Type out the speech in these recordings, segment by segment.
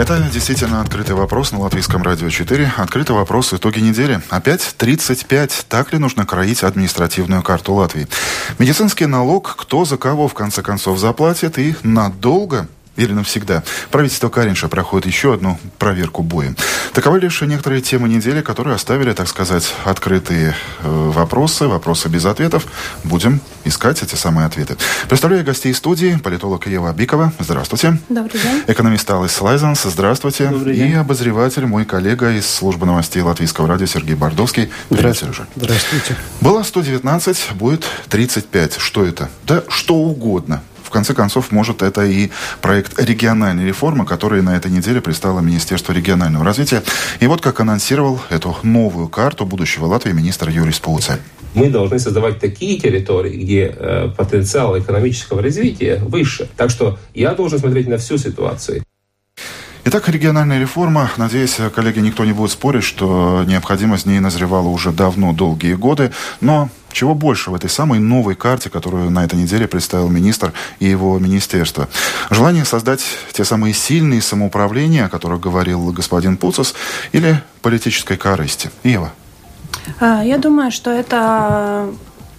Это действительно открытый вопрос на Латвийском радио 4. Открытый вопрос итоги недели. Опять 35. Так ли нужно кроить административную карту Латвии? Медицинский налог, кто за кого в конце концов заплатит и надолго или навсегда. Правительство Каринша проходит еще одну проверку боем. Таковы лишь некоторые темы недели, которые оставили, так сказать, открытые вопросы, вопросы без ответов. Будем искать эти самые ответы. Представляю гостей студии, политолог Иева Бикава. Здравствуйте. Добрый день. Экономист Талис Лайзанс. Здравствуйте. Добрый день. И обозреватель, мой коллега из службы новостей Латвийского радио Сергей Бордовский. Здравствуйте. Здравствуйте. Было 119, будет 35. Что это? Да что угодно. В конце концов, может, это и проект региональной реформы, который на этой неделе представило Министерство регионального развития. И вот как анонсировал эту новую карту будущего Латвии министр Юрий Спауца. Мы должны создавать такие территории, где потенциал экономического развития выше. Так что я должен смотреть на всю ситуацию. Итак, региональная реформа. Надеюсь, коллеги, никто не будет спорить, что необходимость в ней назревала уже давно, долгие годы. Но чего больше в этой самой новой карте, которую на этой неделе представил министр и его министерство? Желание создать те самые сильные самоуправления, о которых говорил господин Пуцас, или политической корысти? Ева? Я думаю, что это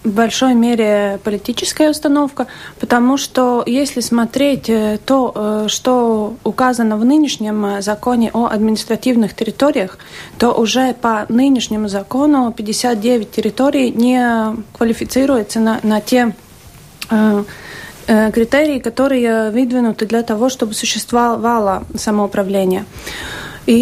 в большой мере политическая установка, потому что если смотреть то, что указано в нынешнем законе о административных территориях, то уже по нынешнему закону 59 территорий не квалифицируется на те критерии, которые выдвинуты для того, чтобы существовало самоуправление. И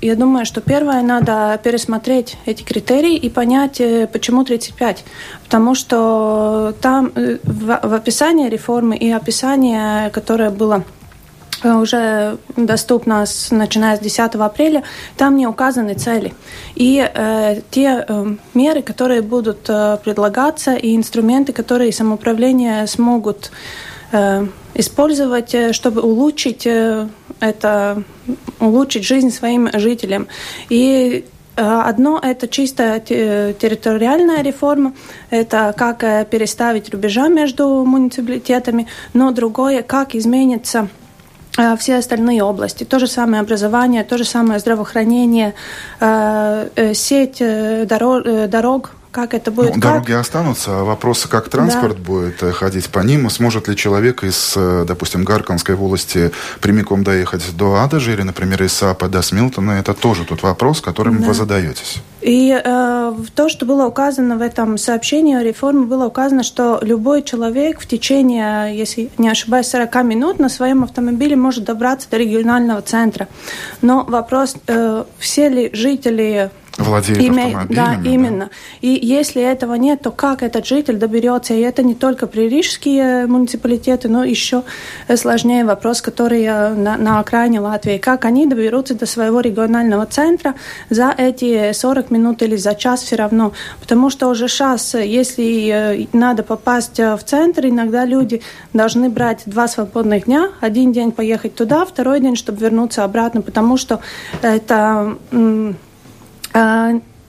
я думаю, что первое, надо пересмотреть эти критерии и понять, почему 35. Потому что там в описании реформы и описание, которое было уже доступно, начиная с 10 апреля, там не указаны цели. И те меры, которые будут предлагаться, и инструменты, которые самоуправление смогут использовать, чтобы улучшить жизнь своим жителям. И одно – это чисто территориальная реформа, это как переставить рубежа между муниципалитетами, но другое – как изменится все остальные области. То же самое образование, то же самое здравоохранение, сеть дорог. Как это будет? Ну, дороги останутся, а вопрос, как транспорт будет ходить по ним, сможет ли человек из, допустим, Гарканской области прямиком доехать до Адажи или, например, из Сапа до Смилтона, это тоже тот вопрос, которым вы задаетесь. И то, что было указано в этом сообщении о реформе, было указано, что любой человек в течение, если не ошибаюсь, 40 минут на своем автомобиле может добраться до регионального центра. Но вопрос, все ли жители владеет автомобилем. Да, именно. И если этого нет, то как этот житель доберется? И это не только пририжские муниципалитеты, но еще сложнее вопрос, который на окраине Латвии. Как они доберутся до своего регионального центра за эти 40 минут или за час все равно? Потому что уже сейчас, если надо попасть в центр, иногда люди должны брать 2 свободных дня. Один день поехать туда, второй день, чтобы вернуться обратно, потому что это...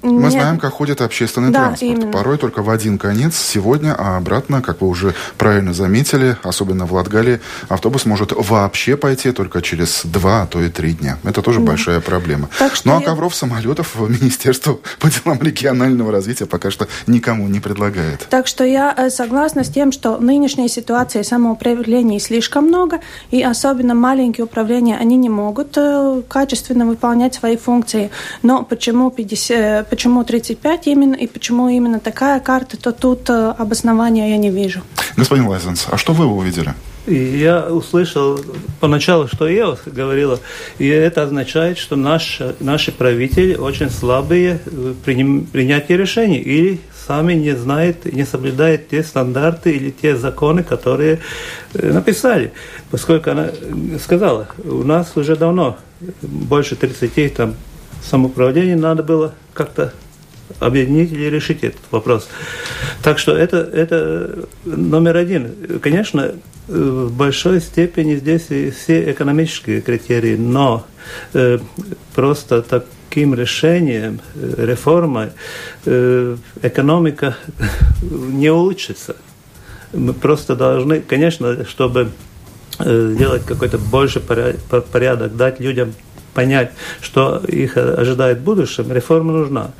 Мы знаем, как ходит общественный транспорт. Именно. Порой только в один конец сегодня, а обратно, как вы уже правильно заметили, особенно в Латгалии, автобус может вообще пойти только через 2, а то и 3 дня. Это тоже большая проблема. Ну а ковров самолетов Министерство по делам регионального развития пока что никому не предлагает. Так что я согласна с тем, что нынешней ситуации самоуправлений слишком много, и особенно маленькие управления, они не могут качественно выполнять свои функции. Но почему 50... Почему 35 именно и почему именно такая карта, то тут обоснования я не вижу. Господин Лайзенс, а что вы увидели? Я услышал поначалу, что Ева говорила, и это означает, что наши правители очень слабые в принятии решений или сами не знают, не соблюдают те стандарты или те законы, которые написали. Поскольку она сказала, у нас уже давно больше 30 самоуправление надо было как-то объединить или решить этот вопрос. Так что это номер один. Конечно, в большой степени здесь и все экономические критерии, но просто таким решением, реформой, экономика не улучшится. Мы просто должны, конечно, чтобы сделать какой-то больше порядок, дать людям понять, что их ожидает в будущем. Реформа нужна.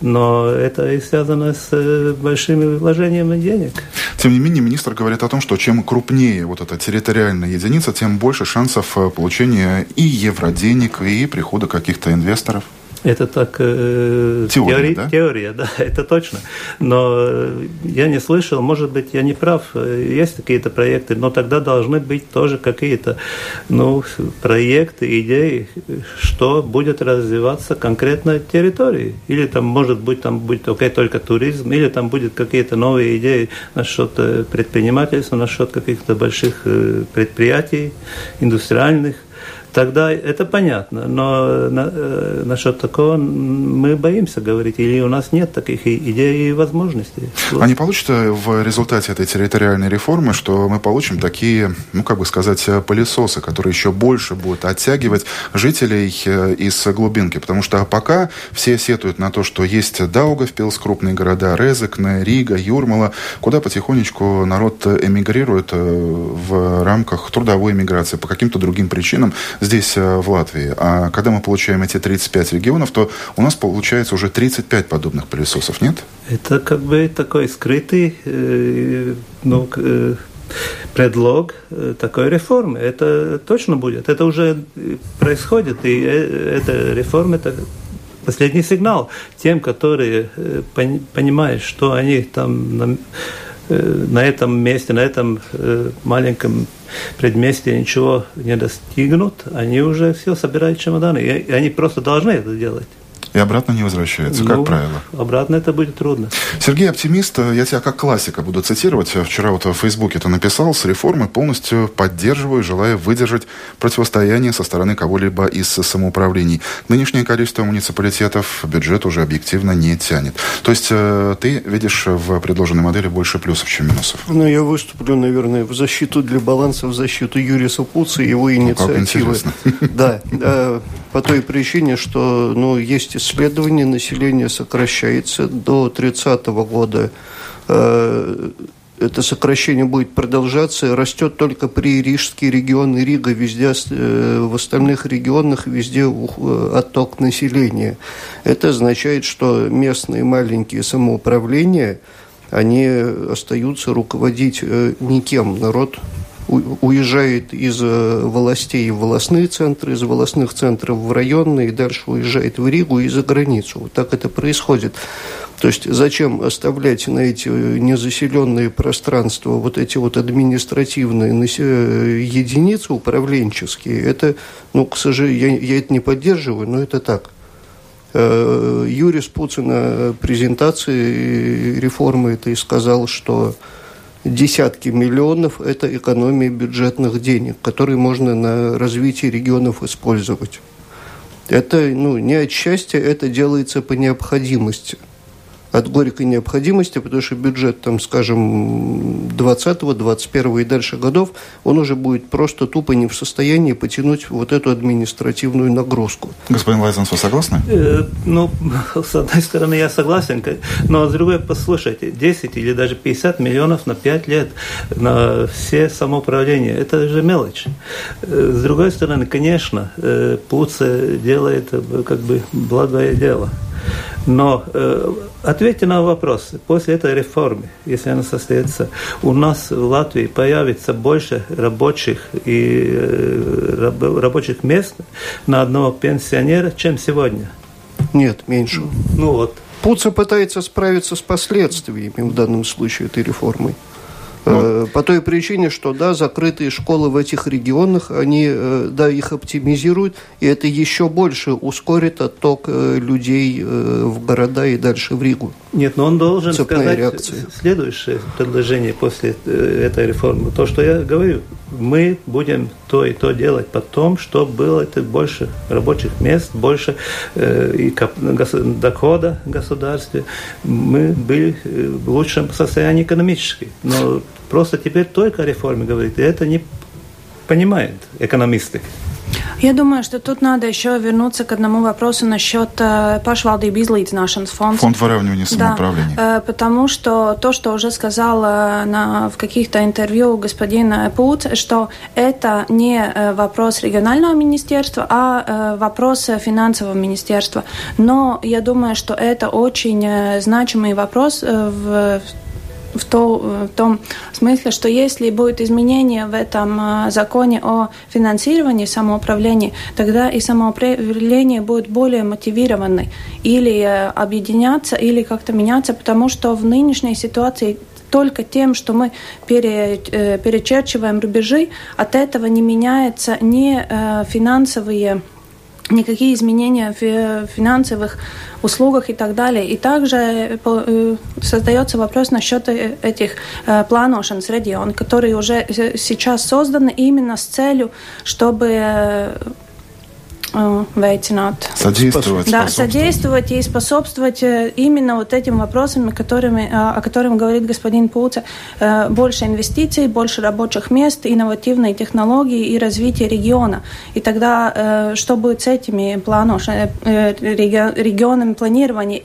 Но это и связано с большими вложениями денег. Тем не менее, министр говорит о том, что чем крупнее вот эта территориальная единица, тем больше шансов получения и евроденег, и прихода каких-то инвесторов. Это так... Теория, да, это точно. Но я не слышал, может быть, я не прав, есть какие-то проекты, но тогда должны быть тоже какие-то проекты, идеи, что будет развиваться конкретно территории. Или там, может быть, там будет только туризм, или там будут какие-то новые идеи насчет предпринимательства, насчет каких-то больших предприятий, индустриальных. Тогда это понятно, но насчет такого мы боимся говорить, или у нас нет таких идей и возможностей. А не получится в результате этой территориальной реформы, что мы получим такие, пылесосы, которые еще больше будут оттягивать жителей из глубинки? Потому что пока все сетуют на то, что есть Даугавпилс, крупные города, Резекне, Рига, Юрмала, куда потихонечку народ эмигрирует в рамках трудовой эмиграции по каким-то другим причинам, здесь, в Латвии. А когда мы получаем эти 35 регионов, то у нас получается уже 35 подобных пылесосов, нет? Это такой скрытый предлог такой реформы. Это точно будет. Это уже происходит. И эта реформа... Это последний сигнал тем, которые понимают, что они там на этом месте, на этом маленьком предместье ничего не достигнут, они уже все собирают чемоданы, и они просто должны это делать. И обратно не возвращается, как правило. Обратно это будет трудно. Сергей, оптимист, я тебя как классика буду цитировать. Вчера вот в Фейсбуке ты написал: с реформой полностью поддерживаю, желая выдержать противостояние со стороны кого-либо из самоуправлений. Нынешнее количество муниципалитетов бюджет уже объективно не тянет. То есть ты видишь в предложенной модели больше плюсов, чем минусов? Ну, я выступлю, наверное, в защиту для баланса, в защиту Юрия Спауца и его инициативы. Да, по той причине, что, есть исследование, население сокращается до 30 года. Это сокращение будет продолжаться, растет только при Рижский регион и Рига, везде, в остальных регионах везде отток населения. Это означает, что местные маленькие самоуправления, они остаются руководить никем. Народ уезжает из властей в волостные центры, из волостных центров в районные, и дальше уезжает в Ригу и за границу. Вот так это происходит. То есть зачем оставлять на эти незаселенные пространства вот эти вот административные единицы управленческие? Это, к сожалению, я это не поддерживаю, но это так. Юрий Спауца на презентации реформы это и сказал, что десятки миллионов – это экономия бюджетных денег, которые можно на развитие регионов использовать. Это не от счастья, это делается по необходимости. От горькой необходимости, потому что бюджет, 20-го, 21-го и дальше годов, он уже будет просто тупо не в состоянии потянуть вот эту административную нагрузку. Господин Лайзанс, вы согласны? С одной стороны, я согласен, но с другой, послушайте, 10 или даже 50 миллионов на 5 лет на все самоуправления, это же мелочь. С другой стороны, конечно, Пуца делает благое дело. Но ответьте на вопрос. После этой реформы, если она состоится, у нас в Латвии появится больше рабочих мест на одного пенсионера, чем сегодня? Нет, меньше. Пуца пытается справиться с последствиями в данном случае этой реформы. По той причине, что, закрытые школы в этих регионах, они, их оптимизируют, и это еще больше ускорит отток людей в города и дальше в Ригу. Нет, но он должен сказать следующее предложение после этой реформы. То, что я говорю, мы будем то и то делать потом, чтобы было это больше рабочих мест, больше дохода государстве. Мы были в лучшем состоянии экономически. Но просто теперь только о реформе говорит, и это не понимают экономисты. Я думаю, что тут надо еще вернуться к одному вопросу насчет pašvaldību izlīdzināšanas фонда. Фонд выравнивания самоуправления. Да, потому что то, что уже сказал в каких-то интервью господин Пуц, что это не вопрос регионального министерства, а вопрос финансового министерства. Но я думаю, что это очень значимый вопрос в том смысле, что если будет изменение в этом законе о финансировании самоуправления, тогда и самоуправление будет более мотивировано или объединяться, или как-то меняться, потому что в нынешней ситуации только тем, что мы перечерчиваем рубежи, от этого не меняются ни финансовые, никакие изменения в финансовых услугах и так далее. И также создается вопрос насчет этих планованных регионов, которые уже сейчас созданы именно с целью, чтобы содействовать и способствовать именно вот этим вопросам, о которых говорит господин Пуца. Больше инвестиций, больше рабочих мест, инновативные технологии и развитие региона. И тогда что будет с этими регионами планирования?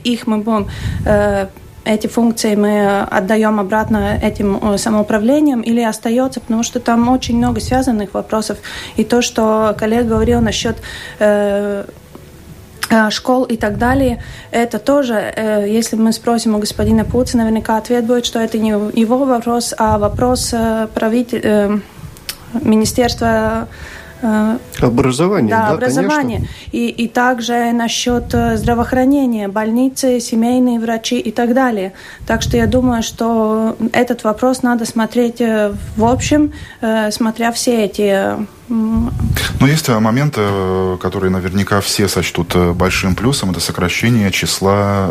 Эти функции мы отдаем обратно этим самоуправлениям или остается, потому что там очень много связанных вопросов. И то, что коллега говорил насчет школ и так далее, это тоже, если мы спросим у господина Пуца, наверняка ответ будет, что это не его вопрос, а вопрос министерства образование, да, образование. Конечно. И также насчет здравоохранения, больницы, семейные врачи и так далее. Так что я думаю, что этот вопрос надо смотреть в общем, смотря все эти... Но есть момент, который наверняка все сочтут большим плюсом, это сокращение числа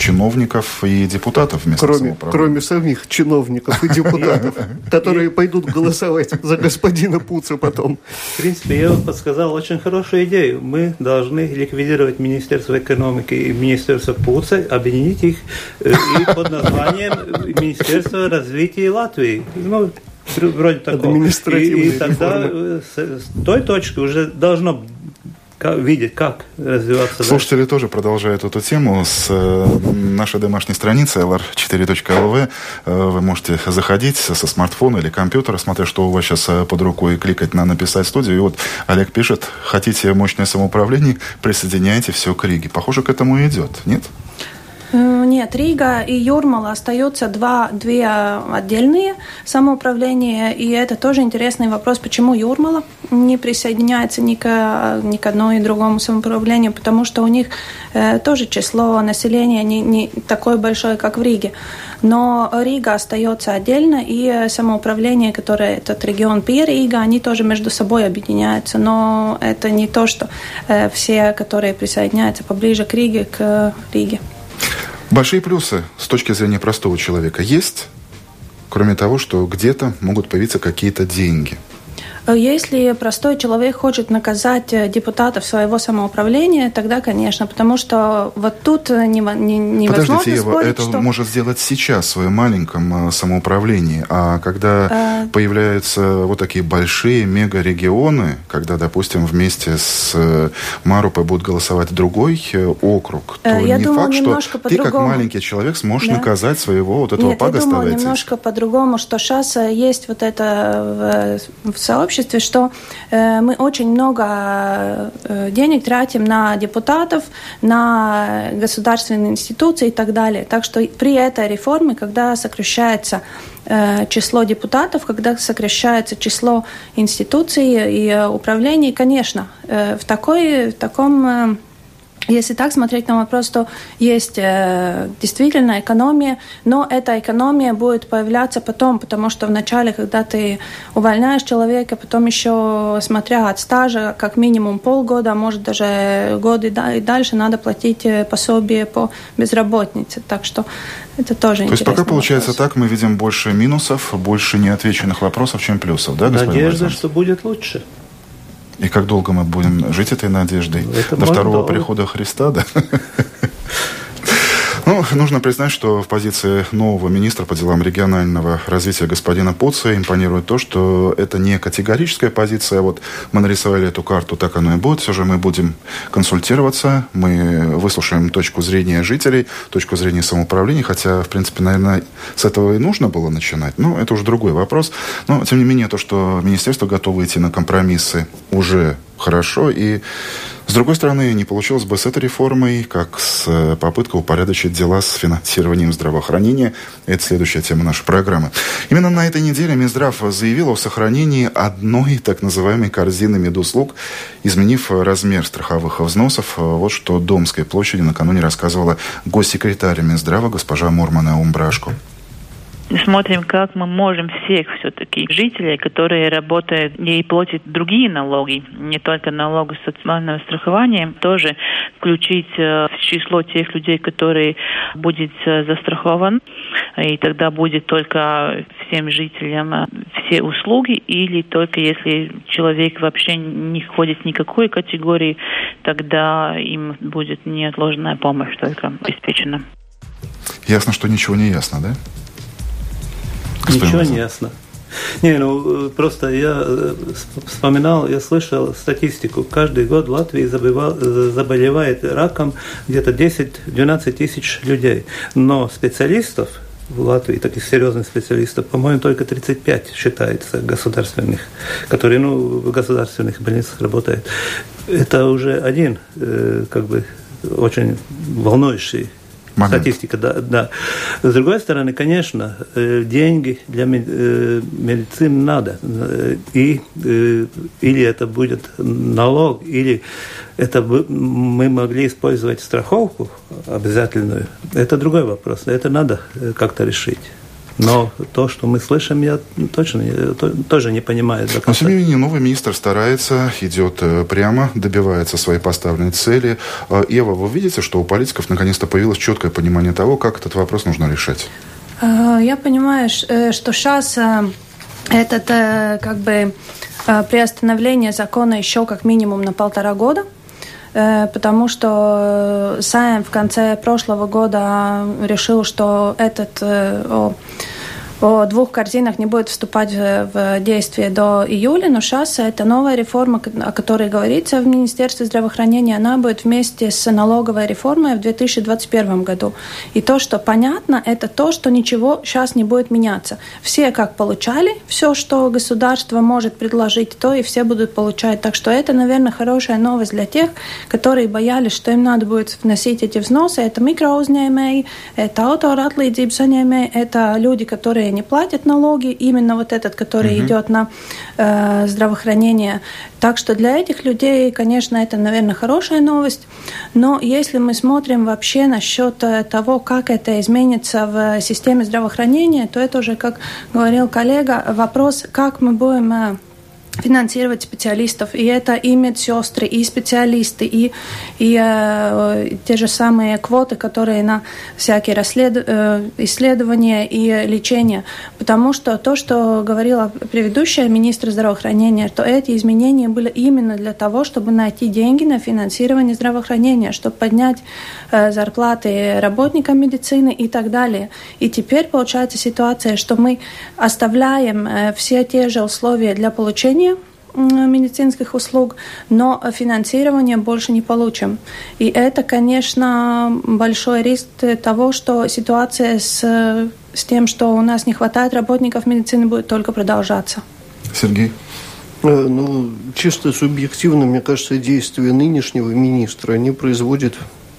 чиновников и депутатов местного самоуправления. Кроме самих чиновников и депутатов, которые пойдут голосовать за господина Пуца потом. В принципе, я подсказал очень хорошую идею. Мы должны ликвидировать Министерство экономики и Министерство Пуца, объединить их и под названием Министерство развития Латвии. Ну, вроде такого. И тогда с той точки уже должно видеть, как развиваться. Слушатели дальше тоже продолжают эту тему с нашей домашней страницы lr4.lv. Вы можете заходить со смартфона или компьютера, смотря что у вас сейчас под рукой, и кликать на «Написать студию». И вот Олег пишет: хотите мощное самоуправление, присоединяйте все к Риге. Похоже, к этому и идет, нет? Нет, Рига и Юрмала остаются две отдельные самоуправления, и это тоже интересный вопрос, почему Юрмала не присоединяется ни к одной и другому самоуправлению, потому что у них тоже число населения не такое большое, как в Риге. Но Рига остается отдельно, и самоуправление, которое этот регион Пир и Рига, они тоже между собой объединяются, но это не то, что все, которые присоединяются поближе к Риге, Большие плюсы с точки зрения простого человека есть, кроме того, что где-то могут появиться какие-то деньги. Если простой человек хочет наказать депутатов своего самоуправления, тогда, конечно, потому что вот тут невозможно спорить, Ева, это что... может сделать сейчас в своем маленьком самоуправлении, а когда появляются вот такие большие мегарегионы, когда, допустим, вместе с Марупой будет голосовать другой округ, то не факт, что ты как маленький человек сможешь наказать своего вот этого пагоста. Я думаю, немножко по-другому, что сейчас есть вот это в сообществе, что мы очень много денег тратим на депутатов, на государственные институции и так далее. Так что при этой реформе, когда сокращается число депутатов, когда сокращается число институций и управлений, конечно, в таком если так смотреть на вопрос, то есть действительно экономия, но эта экономия будет появляться потом, потому что вначале, когда ты увольняешь человека, потом еще, смотря от стажа, как минимум полгода, может даже годы и дальше, надо платить пособие по безработице. Так что это тоже интересно. То есть пока получается так, мы видим больше минусов, больше неотвеченных вопросов, чем плюсов, да, господин Борисович? Надежда, что будет лучше. И как долго мы будем жить этой надеждой? До второго прихода Христа, да? Ну, нужно признать, что в позиции нового министра по делам регионального развития господина Поца импонирует то, что это не категорическая позиция. Вот мы нарисовали эту карту, так оно и будет. Все же мы будем консультироваться, мы выслушаем точку зрения жителей, точку зрения самоуправления, хотя, в принципе, наверное, с этого и нужно было начинать. Но это уже другой вопрос. Но, тем не менее, то, что министерство готово идти на компромиссы, уже хорошо. И, с другой стороны, не получилось бы с этой реформой, как с попыткой упорядочить дела с финансированием здравоохранения. Это следующая тема нашей программы. Именно на этой неделе Минздрав заявил о сохранении одной так называемой корзины медуслуг, изменив размер страховых взносов. Вот что Домской площади накануне рассказывала госсекретарь Минздрава госпожа Мурмана Умбрашко. Смотрим, как мы можем всех все-таки жителей, которые работают и платят другие налоги, не только налоги социального страхования, тоже включить в число тех людей, которые будут застрахованы. И тогда будет только всем жителям все услуги, или только если человек вообще не входит в никакой категории, тогда им будет неотложная помощь только обеспечена. Ясно, что ничего не ясно, да? Ничего не ясно. Не, ну просто я вспоминал, я слышал статистику. Каждый год в Латвии заболевает раком где-то 10-12 тысяч людей. Но специалистов в Латвии, таких серьезных специалистов, по-моему, только 35 считается государственных, которые в государственных больницах работают. Это уже один, очень волнующий момент. Статистика, да. С другой стороны, конечно, деньги для медицины надо. Или это будет налог, или это мы могли использовать страховку обязательную. Это другой вопрос. Это надо как-то решить. Но то, что мы слышим, я тоже не понимаю. Но, тем не менее, новый министр старается, идет прямо, добивается своей поставленной цели. Ева, вы видите, что у политиков наконец-то появилось четкое понимание того, как этот вопрос нужно решать? Я понимаю, что сейчас это приостановление закона еще как минимум на 1,5 года. Потому что Сейм в конце прошлого года решил, что о двух корзинах не будет вступать в действие до июля, но сейчас эта новая реформа, о которой говорится в Министерстве здравоохранения, она будет вместе с налоговой реформой в 2021 году. И то, что понятно, это то, что ничего сейчас не будет меняться. Все как получали, все, что государство может предложить, то и все будут получать. Так что это, наверное, хорошая новость для тех, которые боялись, что им надо будет вносить эти взносы. Это микроузнаемые, это авторатлидзиб саняемые, это люди, которые не платят налоги, именно этот, который идет на здравоохранение. Так что для этих людей, конечно, это, наверное, хорошая новость. Но если мы смотрим вообще насчет того, как это изменится в системе здравоохранения, то это уже, как говорил коллега, вопрос, как мы будем финансировать специалистов. И это и медсестры, и специалисты, и те же самые квоты, которые на всякие исследования и лечение. Потому что то, что говорила предыдущая министр здравоохранения, то эти изменения были именно для того, чтобы найти деньги на финансирование здравоохранения, чтобы поднять зарплаты работникам медицины и так далее. И теперь получается ситуация, что мы оставляем все те же условия для получения медицинских услуг, но финансирование больше не получим. И это, конечно, большой риск того, что ситуация с тем, что у нас не хватает работников медицины, будет только продолжаться. Сергей? Ну, чисто субъективно, мне кажется, действия нынешнего министра, они производят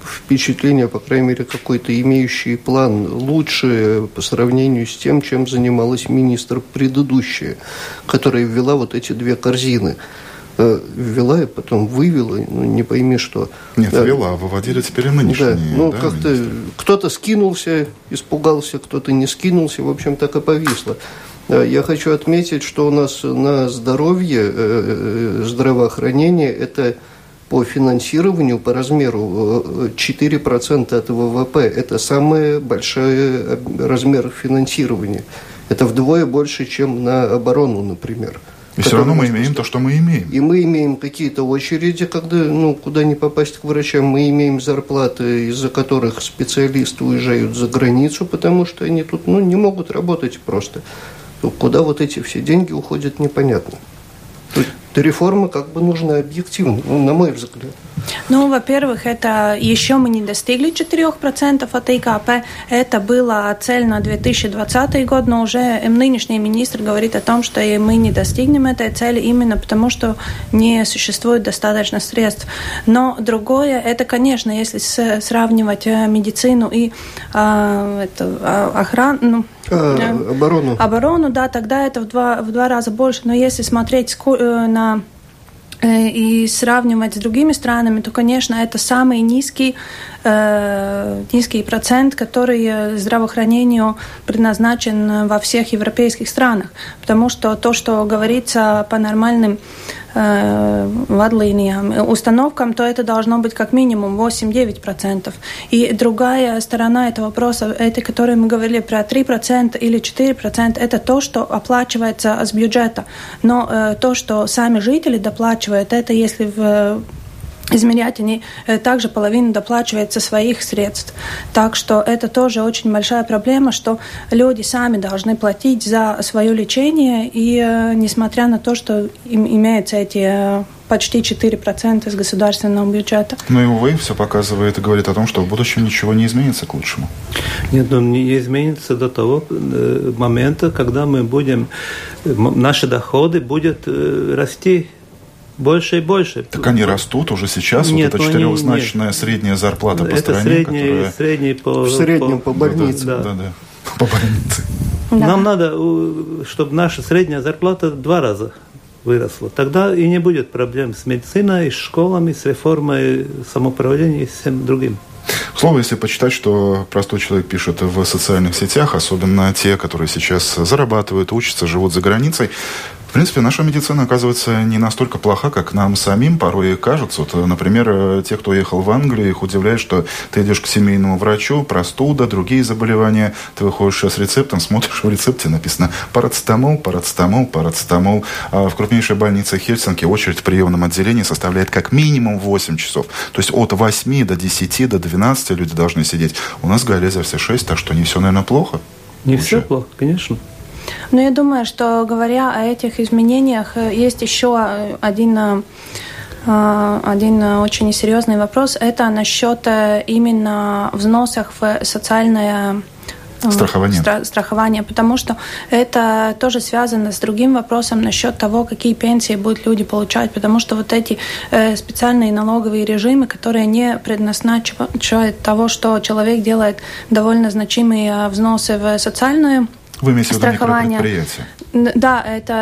впечатление, по крайней мере, какой-то имеющий план лучше по сравнению с тем, чем занималась министр предыдущая, которая ввела вот эти две корзины. Ввела и потом вывела, не пойми что. Нет, ввела, выводили теперь и нынешние. Да, как-то кто-то скинулся, испугался, кто-то не скинулся, в общем, так и повисло. Я хочу отметить, что у нас на здоровье, здравоохранение – это по финансированию, по размеру 4% от ВВП. Это самый большой размер финансирования. Это вдвое больше, чем на оборону, например. И все равно мы имеем то, что мы имеем. И мы имеем какие-то очереди, когда, куда не попасть к врачам. Мы имеем зарплаты, из-за которых специалисты уезжают за границу, потому что они тут, не могут работать просто. Куда вот эти все деньги уходят, непонятно. Реформа нужна объективно, на мой взгляд. Во-первых, это еще мы не достигли 4% от ИКП. Это была цель на 2020 год, но уже нынешний министр говорит о том, что мы не достигнем этой цели именно потому, что не существует достаточно средств. Но другое, это, конечно, если сравнивать медицину и охрану, оборону, да, тогда это в два раза больше. Но если смотреть и сравнивать с другими странами, то, конечно, это самый низкий процент, который здравоохранению предназначен во всех европейских странах. Потому что то, что говорится по нормальным вадлиниям, установкам, то это должно быть как минимум 8-9%. И другая сторона этого вопроса, это, который мы говорили про 3% или 4%, это то, что оплачивается с бюджета. Но то, что сами жители доплачивают, это если измерять, они также половину доплачивается своих средств. Так что это тоже очень большая проблема, что люди сами должны платить за свое лечение, и несмотря на то, что им имеются эти почти 4% из государственного бюджета. И, увы, все показывает и говорит о том, что в будущем ничего не изменится к лучшему. Нет, не изменится до того момента, когда наши доходы будут расти больше и больше. Так они растут уже сейчас. Нет, вот эта четырехзначная средняя зарплата по стране, которая... в среднем по больнице. По больнице. Нам надо, чтобы наша средняя зарплата в 2 раза выросла. Тогда и не будет проблем с медициной, с школами, с реформой самоуправления и всем другим. К слову, если почитать, что простой человек пишет в социальных сетях, особенно те, которые сейчас зарабатывают, учатся, живут за границей, в принципе, наша медицина оказывается не настолько плоха, как нам самим порой кажется. Вот, например, те, кто ехал в Англию, их удивляет, что ты идешь к семейному врачу, простуда, другие заболевания. Ты выходишь с рецептом, смотришь, в рецепте написано «парацетамол, парацетамол, парацетамол». А в крупнейшей больнице Хельсинки очередь в приемном отделении составляет как минимум 8 часов. То есть от 8 до 10, до 12 люди должны сидеть. У нас в Галезе все 6, так что не все, наверное, плохо. Не все плохо, конечно. Я думаю, что говоря о этих изменениях, есть еще один очень серьезный вопрос. Это насчет именно взносов в социальное страхование, потому что это тоже связано с другим вопросом насчет того, какие пенсии будут люди получать, потому что вот эти специальные налоговые режимы, которые не предназначают того, что человек делает довольно значимые взносы в социальную Вы имеете в виду микропредприятия? Да, это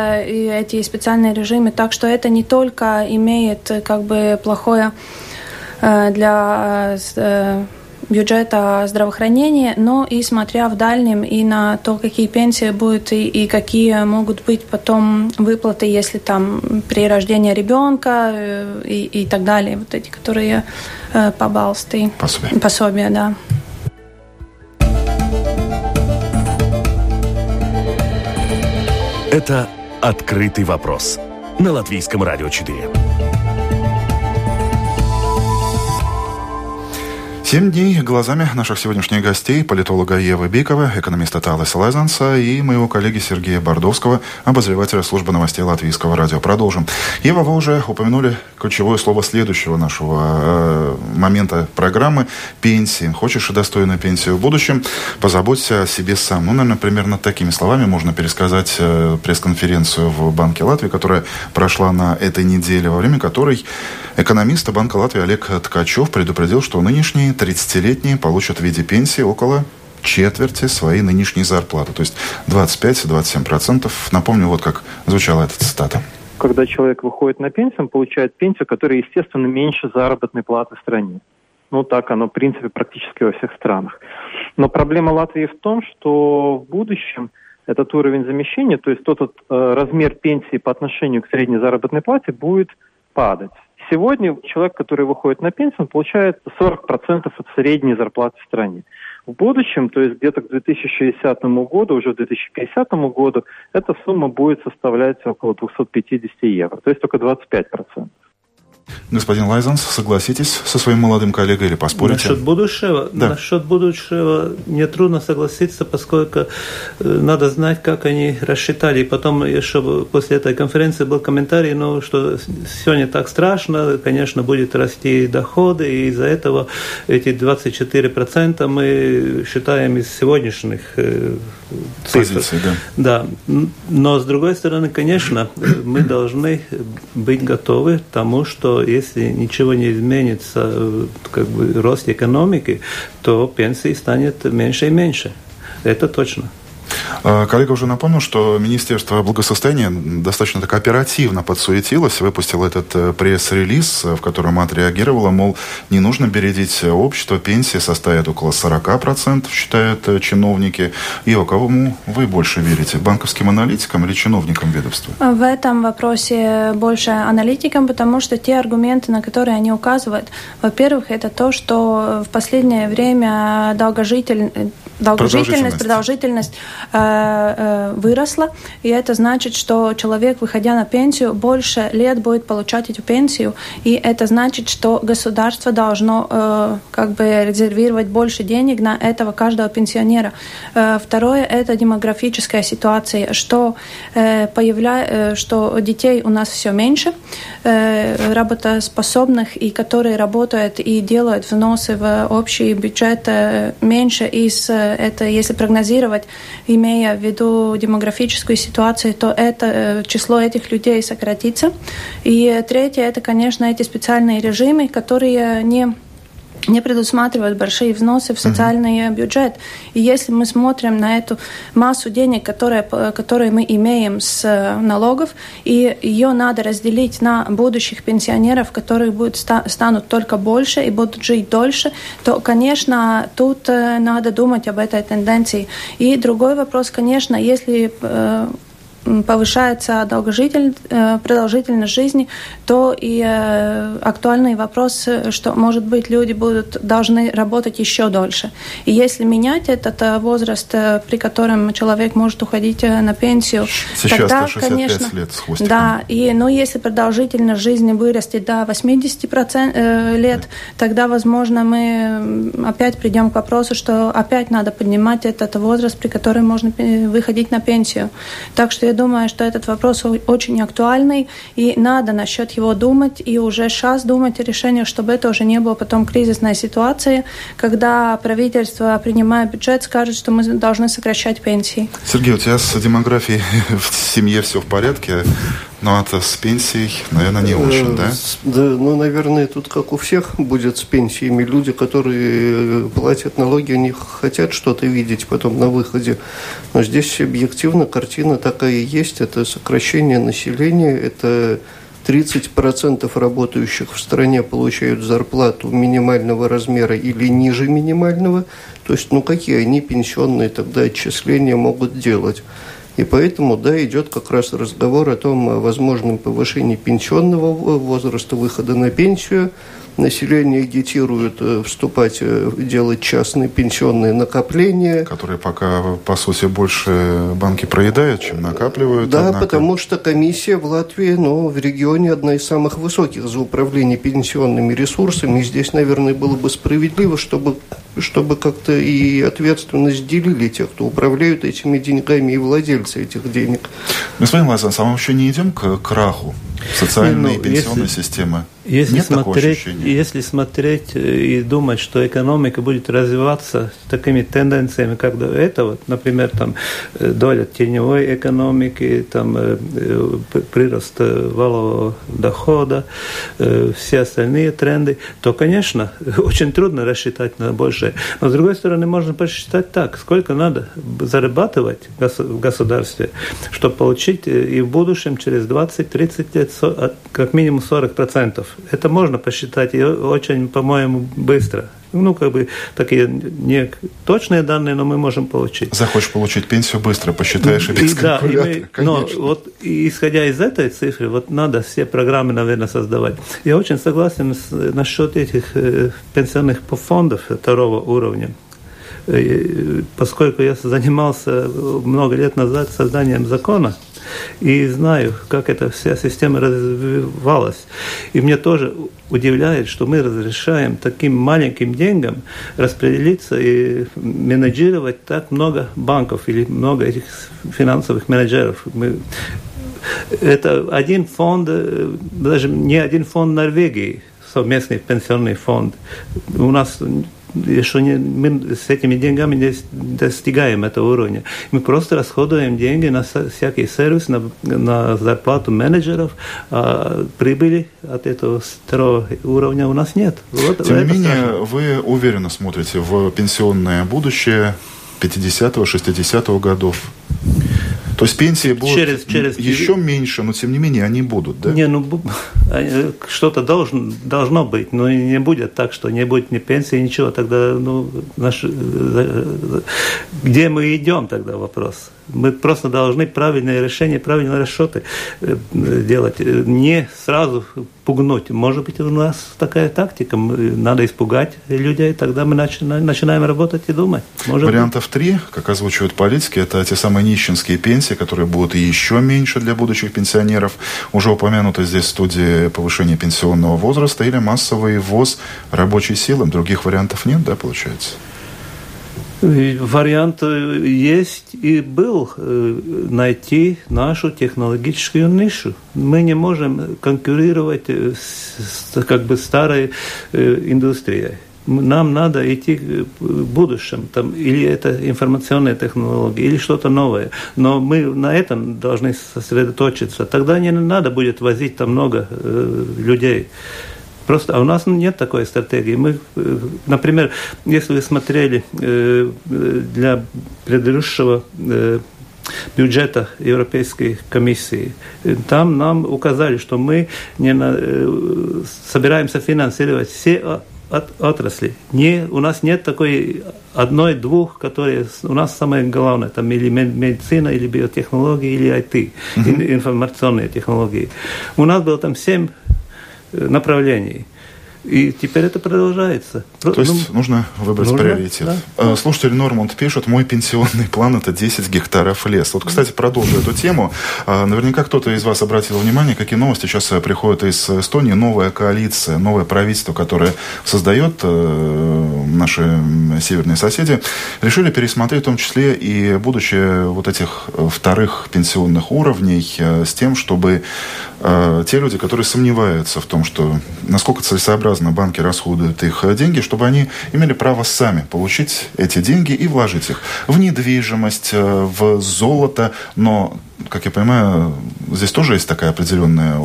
эти специальные режимы. Так что это не только имеет плохое для бюджета здравоохранения, но и смотря в дальнем и на то, какие пенсии будут и какие могут быть потом выплаты, если там при рождении ребенка и так далее. Вот эти, которые по баллсты. Пособия, да. Это «Открытый вопрос» на Латвийском радио 4. 7 дней глазами наших сегодняшних гостей, политолога Иевы Биковы, экономиста Талиса Лайзанса и моего коллеги Сергея Бордовского, обозревателя службы новостей Латвийского радио. Продолжим. Ева, вы уже упомянули ключевое слово следующего нашего момента программы – пенсии. Хочешь достойную пенсию в будущем, позаботься о себе сам. Наверное, примерно такими словами можно пересказать пресс-конференцию в Банке Латвии, которая прошла на этой неделе, во время которой экономист Банка Латвии Олег Ткачев предупредил, что нынешние 30-летние получат в виде пенсии около четверти своей нынешней зарплаты. То есть 25-27%. Напомню, вот как звучала эта цитата. Когда человек выходит на пенсию, он получает пенсию, которая, естественно, меньше заработной платы в стране. Так оно, в принципе, практически во всех странах. Но проблема Латвии в том, что в будущем этот уровень замещения, то есть тот размер пенсии по отношению к средней заработной плате будет падать. Сегодня человек, который выходит на пенсию, он получает 40% от средней зарплаты в стране. В будущем, то есть где-то к 2060 году, уже к 2050 году, эта сумма будет составлять около 250 евро, то есть только 25%. Господин Лайзанс, согласитесь со своим молодым коллегой или поспорите? Насчет будущего мне трудно согласиться, поскольку надо знать, как они рассчитали. И потом еще после этой конференции был комментарий, что все не так страшно, конечно, будет расти доходы, и из-за этого эти 24% мы считаем из сегодняшних цифр. Позиции, да. Но, с другой стороны, конечно, мы должны быть готовы к тому, что если ничего не изменится, рост экономики, то пенсий станет меньше и меньше. Это точно. Коллега уже напомнил, что Министерство благосостояния достаточно так оперативно подсуетилось, выпустило этот пресс-релиз, в котором отреагировало, мол, не нужно бередить общество, пенсии составят около 40%, считают чиновники. Иева, кому вы больше верите, банковским аналитикам или чиновникам ведомства? В этом вопросе больше аналитикам, потому что те аргументы, на которые они указывают, во-первых, это то, что в последнее время продолжительность выросла, и это значит, что человек, выходя на пенсию, больше лет будет получать эту пенсию, и это значит, что государство должно резервировать больше денег на этого каждого пенсионера. Второе, это демографическая ситуация, что детей у нас все меньше, работоспособных, и которые работают и делают взносы в общий бюджет меньше, и это, если прогнозировать, имея в виду демографическую ситуацию, то это число этих людей сократится. И третье, это, конечно, эти специальные режимы, которые не предусматривают большие взносы в социальный бюджет. И если мы смотрим на эту массу денег, которые мы имеем с налогов, и ее надо разделить на будущих пенсионеров, которые станут только больше и будут жить дольше, то, конечно, тут надо думать об этой тенденции. И другой вопрос, конечно, если повышается продолжительность жизни, то и актуальный вопрос, что, может быть, люди должны работать еще дольше. И если менять этот возраст, при котором человек может уходить на пенсию, сейчас тогда, 165 конечно, лет с хвостиком. Да, и, если продолжительность жизни вырастет до 80% лет, тогда, возможно, мы опять придем к вопросу, что опять надо поднимать этот возраст, при котором можно выходить на пенсию. Так что я думаю, что этот вопрос очень актуальный, и надо насчет его думать, и уже сейчас думать о решениях, чтобы это уже не было потом кризисной ситуации, когда правительство, принимая бюджет, скажет, что мы должны сокращать пенсии. Сергей, у тебя с демографией в семье все в порядке, но это с пенсией, наверное, не очень, да? Да, наверное, тут как у всех будет с пенсиями. Люди, которые платят налоги, они хотят что-то видеть потом на выходе. Но здесь объективно картина такая и есть. Это сокращение населения, это 30% работающих в стране получают зарплату минимального размера или ниже минимального. То есть, какие они пенсионные тогда отчисления могут делать? И поэтому, идет как раз разговор о том, о возможном повышении пенсионного возраста, выхода на пенсию. Население агитирует вступать, делать частные пенсионные накопления. Которые пока, по сути, больше банки проедают, чем накапливают. Да, однако, потому что комиссия в Латвии, в регионе одна из самых высоких за управление пенсионными ресурсами. И здесь, наверное, было бы справедливо, чтобы как-то и ответственность делили тех, кто управляют этими деньгами и владельцы этих денег. Господин Лайзанс, а мы еще не идем к краху социальной и пенсионной системы? Если смотреть и думать, что экономика будет развиваться с такими тенденциями, как до этого, например, доля теневой экономики, прирост валового дохода, все остальные тренды, то, конечно, очень трудно рассчитать на большее. Но, с другой стороны, можно посчитать так, сколько надо зарабатывать в государстве, чтобы получить и в будущем через 20-30 лет как минимум 40%. Это можно посчитать и очень, по-моему, быстро. Такие не точные данные, но мы можем получить. Захочешь получить пенсию быстро, посчитаешь и без калькулятора. Исходя из этой цифры, надо все программы, наверное, создавать. Я очень согласен насчет этих пенсионных фондов второго уровня. поскольку я занимался много лет назад созданием закона, и знаю, как эта вся система развивалась. И мне тоже удивляет, что мы разрешаем таким маленьким деньгам распределиться и менеджировать так много банков или много этих финансовых менеджеров. Это один фонд, даже не один фонд Норвегии, совместный пенсионный фонд. У нас еще мы с этими деньгами не достигаем этого уровня. Мы просто расходуем деньги на всякий сервис, на зарплату менеджеров, а прибыли от этого второго уровня у нас нет. Вот, тем не менее, страшно. Вы уверенно смотрите в пенсионное будущее 50-60-х годов. То есть пенсии будут через еще меньше, но тем не менее они будут, да? Не, ну что-то должно быть, но не будет так, что не будет ни пенсии, ничего. Тогда, где мы идем, тогда вопрос. Мы просто должны правильные решения, правильные расчеты делать. Не сразу пугнуть. Может быть, у нас такая тактика. Надо испугать людей, тогда мы начинаем работать и думать. Вариантов три, как озвучивают политики, это те самые нищенские пенсии, которые будут еще меньше для будущих пенсионеров. Уже упомянуто здесь в студии повышение пенсионного возраста или массовый ввоз рабочей силы. Других вариантов нет, да, получается? Вариант есть и был найти нашу технологическую нишу. Мы не можем конкурировать с старой индустрией. Нам надо идти в будущем, там, или это информационные технологии, или что-то новое. Но мы на этом должны сосредоточиться. Тогда не надо будет возить там много людей. Просто, а у нас нет такой стратегии. Мы, например, если вы смотрели для предыдущего бюджета Европейской комиссии, там нам указали, что мы не собираемся финансировать все отрасли. У нас нет такой одной-двух, которые у нас самое главное, там или медицина, или биотехнологии, или IT, информационные технологии. У нас было там 7 направлений. И теперь это продолжается. То есть нужно выбрать приоритет. Да. Слушатель Норманд пишет, мой пенсионный план – это 10 гектаров леса. Вот, кстати, продолжу эту тему. Наверняка кто-то из вас обратил внимание, какие новости сейчас приходят из Эстонии. Новая коалиция, новое правительство, которое создает наши северные соседи, решили пересмотреть в том числе и будущее вот этих вторых пенсионных уровней с тем, чтобы те люди, которые сомневаются в том, что насколько целесообразно банки расходуют их деньги, чтобы они имели право сами получить эти деньги и вложить их в недвижимость, в золото. Но, как я понимаю, здесь тоже есть такая определенный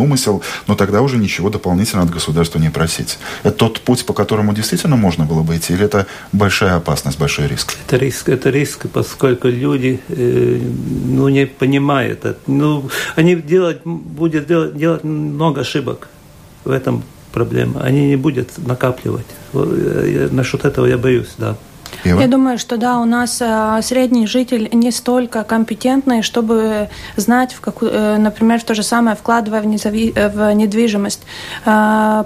умысел, но тогда уже ничего дополнительно от государства не просить. Это тот путь, по которому действительно можно было бы идти, или это большая опасность, большой риск? Это риск, поскольку люди не понимают. Они будут делать много ошибок. В этом проблема. Они не будут накапливать. Насчет этого я боюсь, да. Я думаю, что да, у нас средний житель не столько компетентный, чтобы знать, например, то же самое, вкладывая в недвижимость.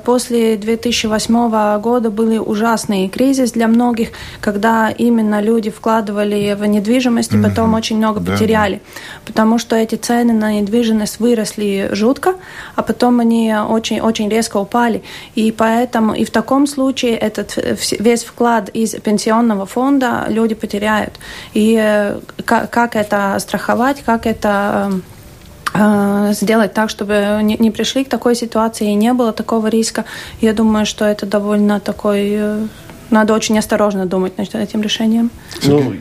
После 2008 года были ужасные кризисы для многих, когда именно люди вкладывали в недвижимость и потом очень много потеряли, потому что эти цены на недвижимость выросли жутко, а потом они очень-очень резко упали. И поэтому и в таком случае этот весь вклад из пенсионного фонда люди потеряют. И как это страховать, как это сделать так, чтобы не пришли к такой ситуации и не было такого риска, я думаю, что это довольно надо очень осторожно думать над этим решением.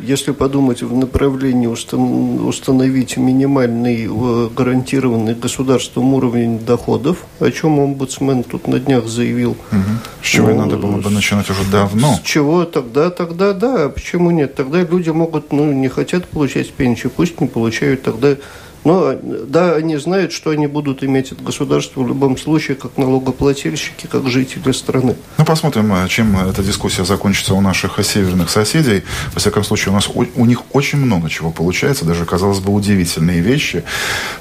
Если подумать в направлении установить минимальный гарантированный государством уровень доходов, о чем омбудсмен тут на днях заявил. С чего надо было бы начинать уже давно. С чего? Тогда да. Почему нет? Тогда люди могут, не хотят получать пенсию, пусть не получают тогда Но да, они знают, что они будут иметь от государства в любом случае, как налогоплательщики, как жители страны. Ну, посмотрим, чем эта дискуссия закончится у наших северных соседей. Во всяком случае, у нас у них очень много чего получается, даже, казалось бы, удивительные вещи.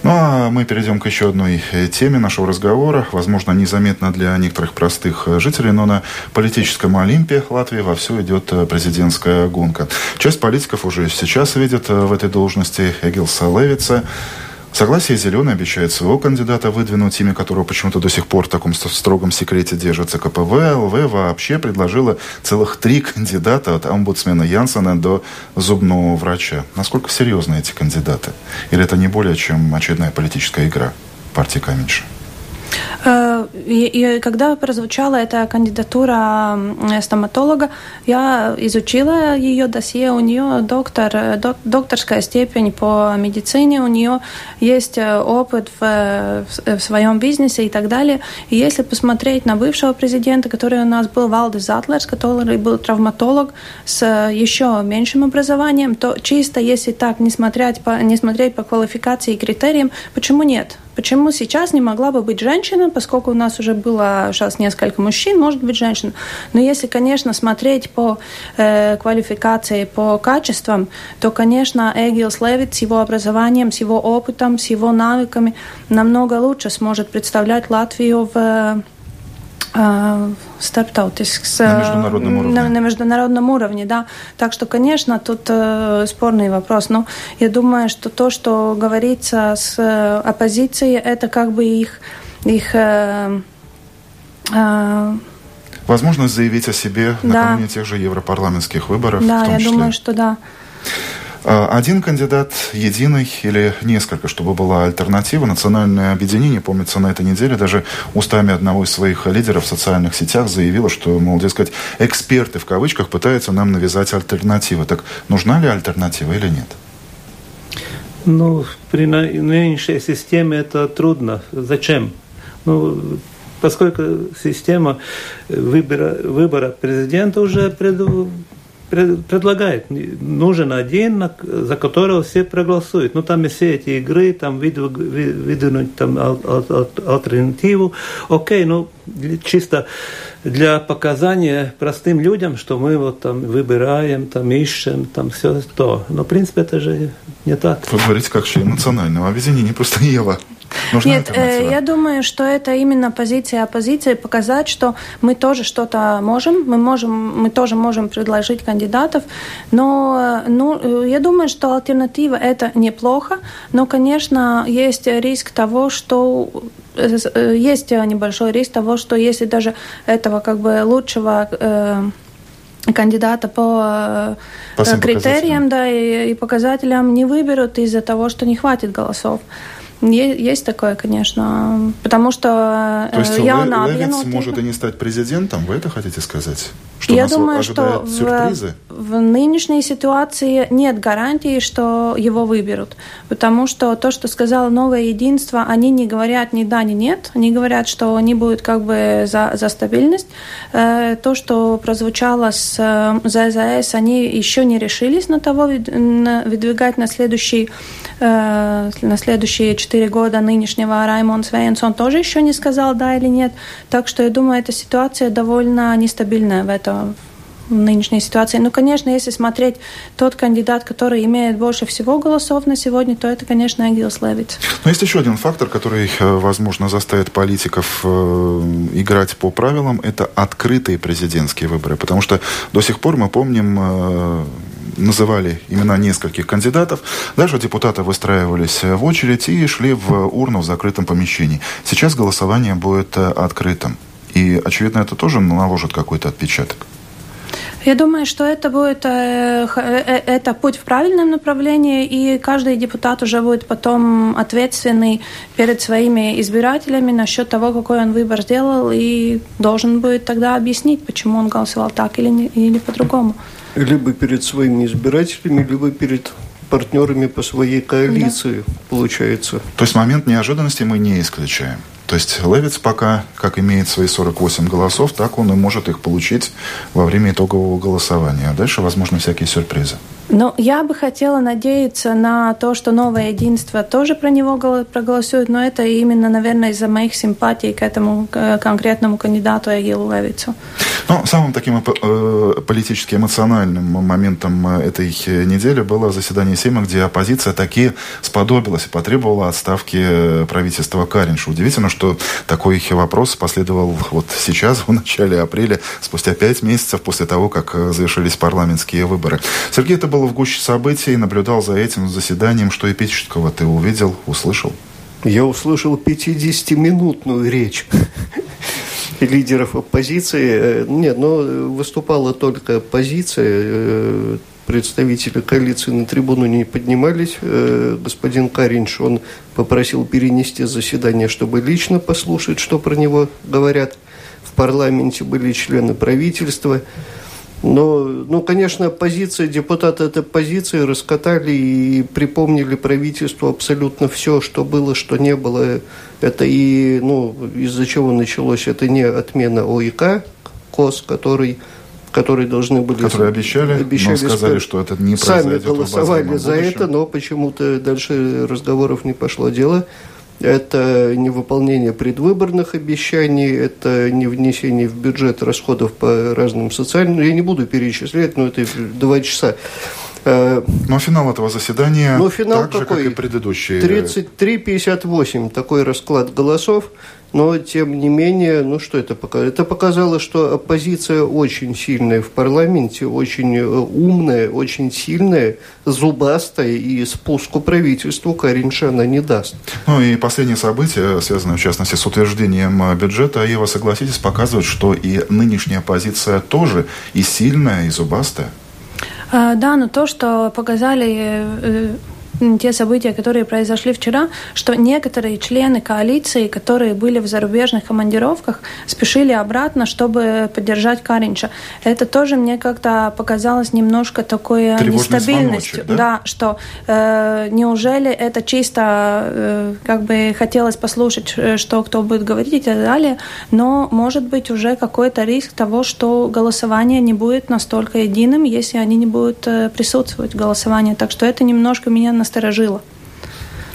Ну, а мы перейдем к еще одной теме нашего разговора. Возможно, незаметно для некоторых простых жителей, но на политическом Олимпе Латвии вовсю идет президентская гонка. Часть политиков уже сейчас видит в этой должности Эгилса Левитса. Согласие «Зеленые» обещает своего кандидата выдвинуть, имя которого почему-то до сих пор в таком строгом секрете держится. КПВ, ЛВ вообще предложила целых 3 кандидата, от омбудсмена Янсона до зубного врача. Насколько серьезны эти кандидаты? Или это не более чем очередная политическая игра партии Каменьша? И когда прозвучала эта кандидатура стоматолога, я изучила ее досье. У нее докторская степень по медицине, у нее есть опыт в своем бизнесе и так далее. И если посмотреть на бывшего президента, который у нас был, Валдис Затлерс, который был травматолог с еще меньшим образованием, то чисто, если так не смотреть по квалификации и критериям, почему нет? Почему сейчас не могла бы быть женщина, поскольку у нас уже было сейчас несколько мужчин, может быть женщина. Но если, конечно, смотреть по квалификации, по качествам, то, конечно, Эгилс Левитс с его образованием, с его опытом, с его навыками намного лучше сможет представлять Латвию на международном уровне, да. Так что, конечно, тут спорный вопрос. Но я думаю, что то, что говорится с оппозицией, это как бы их возможность заявить о себе накануне тех же европарламентских выборов. Да, в том числе. Думаю, что да. Один кандидат, единый или несколько, чтобы была альтернатива. Национальное объединение, помнится, на этой неделе даже устами одного из своих лидеров в социальных сетях заявило, что, мол, дескать, эксперты в кавычках пытаются нам навязать альтернативу. Так нужна ли альтернатива или нет? Ну, при нынешней системе это трудно. Зачем? Ну, поскольку система выбора президента уже предлагает. Нужен один, за которого все проголосуют. Ну, там и все эти игры, там выдвинуть там альтернативу. Окей, ну, чисто для показания простым людям, что мы вот там выбираем, там ищем, там все то. Но, в принципе, это же не так. Вы говорите, как член национального объединения, просто Ева. Нет, я думаю, что это именно позиция оппозиции, показать, что мы тоже что-то можем предложить кандидатов, но я думаю, что альтернатива это неплохо, но, конечно, есть небольшой риск того, что если даже этого как бы лучшего кандидата по критериям, да, и показателям не выберут из-за того, что не хватит голосов. Есть такое, конечно, потому что Левитс может и не стать президентом, вы это хотите сказать? Что я думаю, что в нынешней ситуации нет гарантии, что его выберут, потому что то, что сказала Новое Единство, они не говорят ни да, ни нет, они говорят, что они будут как бы за стабильность. То, что прозвучало с ЗАЭС, они еще не решились на того выдвигать на следующие 4 года нынешнего Раймонд Свеянса, он тоже еще не сказал да или нет. Так что я думаю, эта ситуация довольно нестабильная в нынешней ситуации. Ну, конечно, если смотреть тот кандидат, который имеет больше всего голосов на сегодня, то это, конечно, Эгилс Левитс. Но есть еще один фактор, который, возможно, заставит политиков играть по правилам, это открытые президентские выборы. Потому что до сих пор мы помним... Называли имена нескольких кандидатов. Даже депутаты выстраивались в очередь и шли в урну в закрытом помещении. Сейчас голосование будет открытым. И, очевидно, это тоже наложит какой-то отпечаток. Я думаю, что это будет путь в правильном направлении, и каждый депутат уже будет потом ответственный перед своими избирателями насчет того, какой он выбор сделал, и должен будет тогда объяснить, почему он голосовал так или по-другому. Либо перед своими избирателями, либо перед партнерами по своей коалиции, да, получается. То есть момент неожиданности мы не исключаем. То есть Левитс пока, как имеет свои 48 голосов, так он и может их получить во время итогового голосования. А дальше, возможно, всякие сюрпризы. Но я бы хотела надеяться на то, что новое единство тоже про него проголосует, но это именно, наверное, из-за моих симпатий к этому конкретному кандидату Эгилу Левитсу. Ну, самым таким политически эмоциональным моментом этой недели было заседание Сейма, где оппозиция таки сподобилась и потребовала отставки правительства Каринша. Удивительно, что такой вопрос последовал вот сейчас, в начале апреля, спустя 5 месяцев после того, как завершились парламентские выборы. Сергей, это было в гуще событий, наблюдал за этим заседанием. Что эпического ты увидел, услышал? Я услышал 50-минутную речь лидеров оппозиции. Нет, но выступала только оппозиция. Представители коалиции на трибуну не поднимались. Господин Каринш, он попросил перенести заседание, чтобы лично послушать, что про него говорят. В парламенте были члены правительства. Но, ну, конечно, оппозиция, депутаты от оппозиции раскатали и припомнили правительству абсолютно все, что было, что не было. Это и, ну, из-за чего началось, это не отмена ОИК, КОС, которые должны были... Которые обещали, но сказали, что это не произойдет. Сами голосовали за это, но почему-то дальше разговоров не пошло дело. Это невыполнение предвыборных обещаний, это не внесение в бюджет расходов по разным социальным... Я не буду перечислять, но это 2 часа. Но финал этого заседания так же, как и предыдущие. 33-58, такой расклад голосов. Но, тем не менее, ну что это показало? Это показало, что оппозиция очень сильная в парламенте, очень умная, очень сильная, зубастая, и спуску правительству Каринша она не даст. Ну и последние события, связанные, в частности, с утверждением бюджета, Ева, согласитесь, показывают, что и нынешняя оппозиция тоже и сильная, и зубастая. Да, но то, что показали... те события, которые произошли вчера, что некоторые члены коалиции, которые были в зарубежных командировках, спешили обратно, чтобы поддержать Каринша. Это тоже мне как-то показалось немножко такой нестабильностью. Да? Да, что неужели это чисто, как бы хотелось послушать, что кто будет говорить и так далее, но может быть уже какой-то риск того, что голосование не будет настолько единым, если они не будут присутствовать в голосовании. Так что это немножко меня насторожило.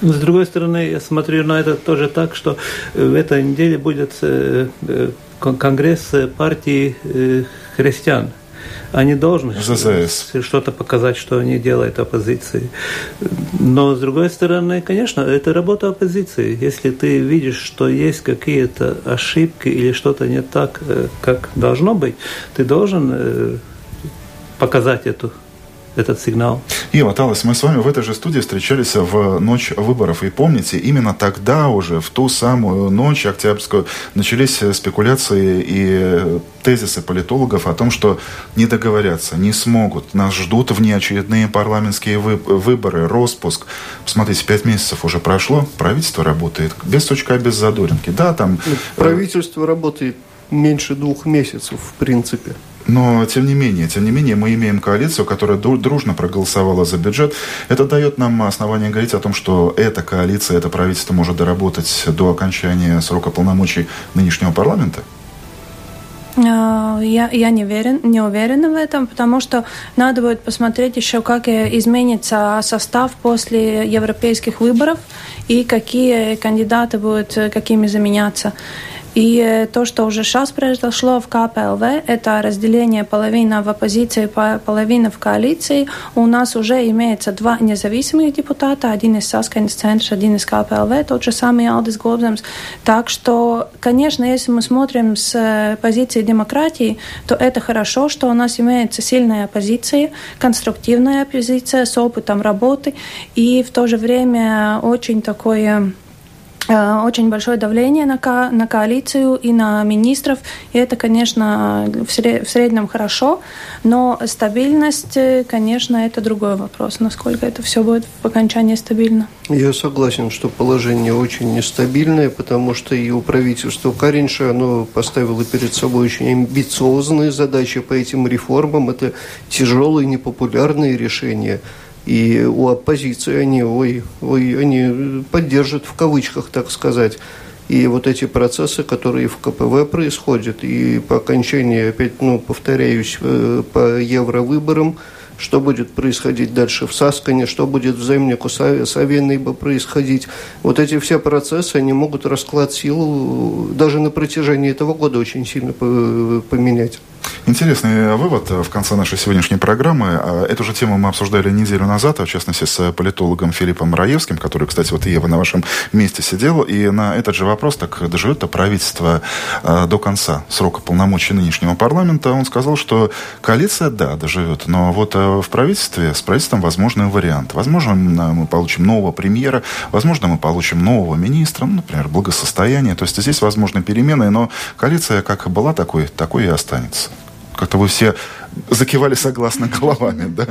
С другой стороны, я смотрю на это тоже так, что в этой неделе будет конгресс партии христиан. Они должны что-то показать, что они делают оппозиции. Но, с другой стороны, конечно, это работа оппозиции. Если ты видишь, что есть какие-то ошибки или что-то не так, как должно быть, ты должен показать этот сигнал. Ева, Талис, мы с вами в этой же студии встречались в ночь выборов. И помните, именно тогда уже, в ту самую ночь октябрьскую, начались спекуляции и тезисы политологов о том, что не договорятся, не смогут. Нас ждут внеочередные парламентские выборы, распуск. Смотрите, 5 месяцев уже прошло, правительство работает без сучка, без задоринки. Да, там... Правительство работает меньше 2 месяцев, в принципе. Но, тем не менее, мы имеем коалицию, которая дружно проголосовала за бюджет. Это дает нам основание говорить о том, что эта коалиция, это правительство может доработать до окончания срока полномочий нынешнего парламента? Я не уверена в этом, потому что надо будет посмотреть еще, как изменится состав после европейских выборов и какие кандидаты будут какими заменяться. И то, что уже сейчас произошло в КПЛВ, это разделение половина в оппозиции, половина в коалиции. У нас уже имеется 2 независимых депутата, один из Саскаņas центра, один из КПЛВ, тот же самый Алдис Гобземс. Так что, конечно, если мы смотрим с позиции демократии, то это хорошо, что у нас имеется сильная оппозиция, конструктивная оппозиция с опытом работы и в то же время очень большое давление на коалицию и на министров. И это, конечно, в среднем хорошо, но стабильность, конечно, это другой вопрос, насколько это все будет в окончании стабильно. Я согласен, что положение очень нестабильное, потому что и у правительства Каринша оно поставило перед собой очень амбициозные задачи по этим реформам. Это тяжелые, непопулярные решения. И у оппозиции они поддержат в кавычках, так сказать. И вот эти процессы, которые в КПВ происходят, и по окончании, опять, повторяюсь, по евровыборам, что будет происходить дальше в Саскане, что будет в Земнику Савельнейба происходить. Вот эти все процессы, они могут расклад сил даже на протяжении этого года очень сильно поменять. Интересный вывод в конце нашей сегодняшней программы. Эту же тему мы обсуждали неделю назад, в частности, с политологом Филиппом Раевским, который, кстати, вот Иева на вашем месте сидел. И на этот же вопрос, так доживет-то правительство до конца срока полномочий нынешнего парламента, он сказал, что коалиция, да, доживет, но вот в правительстве, с правительством возможный вариант. Возможно, мы получим нового премьера, возможно, мы получим нового министра, например, благосостояние. То есть здесь возможны перемены, но коалиция как была такой, такой и останется. Как-то вы все закивали согласно головами, да?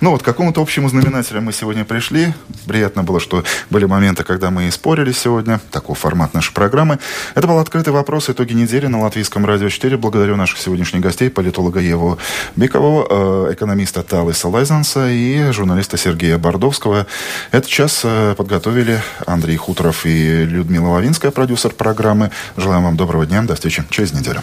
К какому-то общему знаменателю мы сегодня пришли. Приятно было, что были моменты, когда мы и спорили сегодня. Такой формат нашей программы. Это был «Открытый вопрос. Итоги недели» на Латвийском радио 4. Благодарю наших сегодняшних гостей, политолога Иеву Бикову, экономиста Талиса Лайзанса и журналиста Сергея Бордовского. Этот час подготовили Андрей Хутеров и Людмила Лавинская, продюсер программы. Желаем вам доброго дня. До встречи через неделю.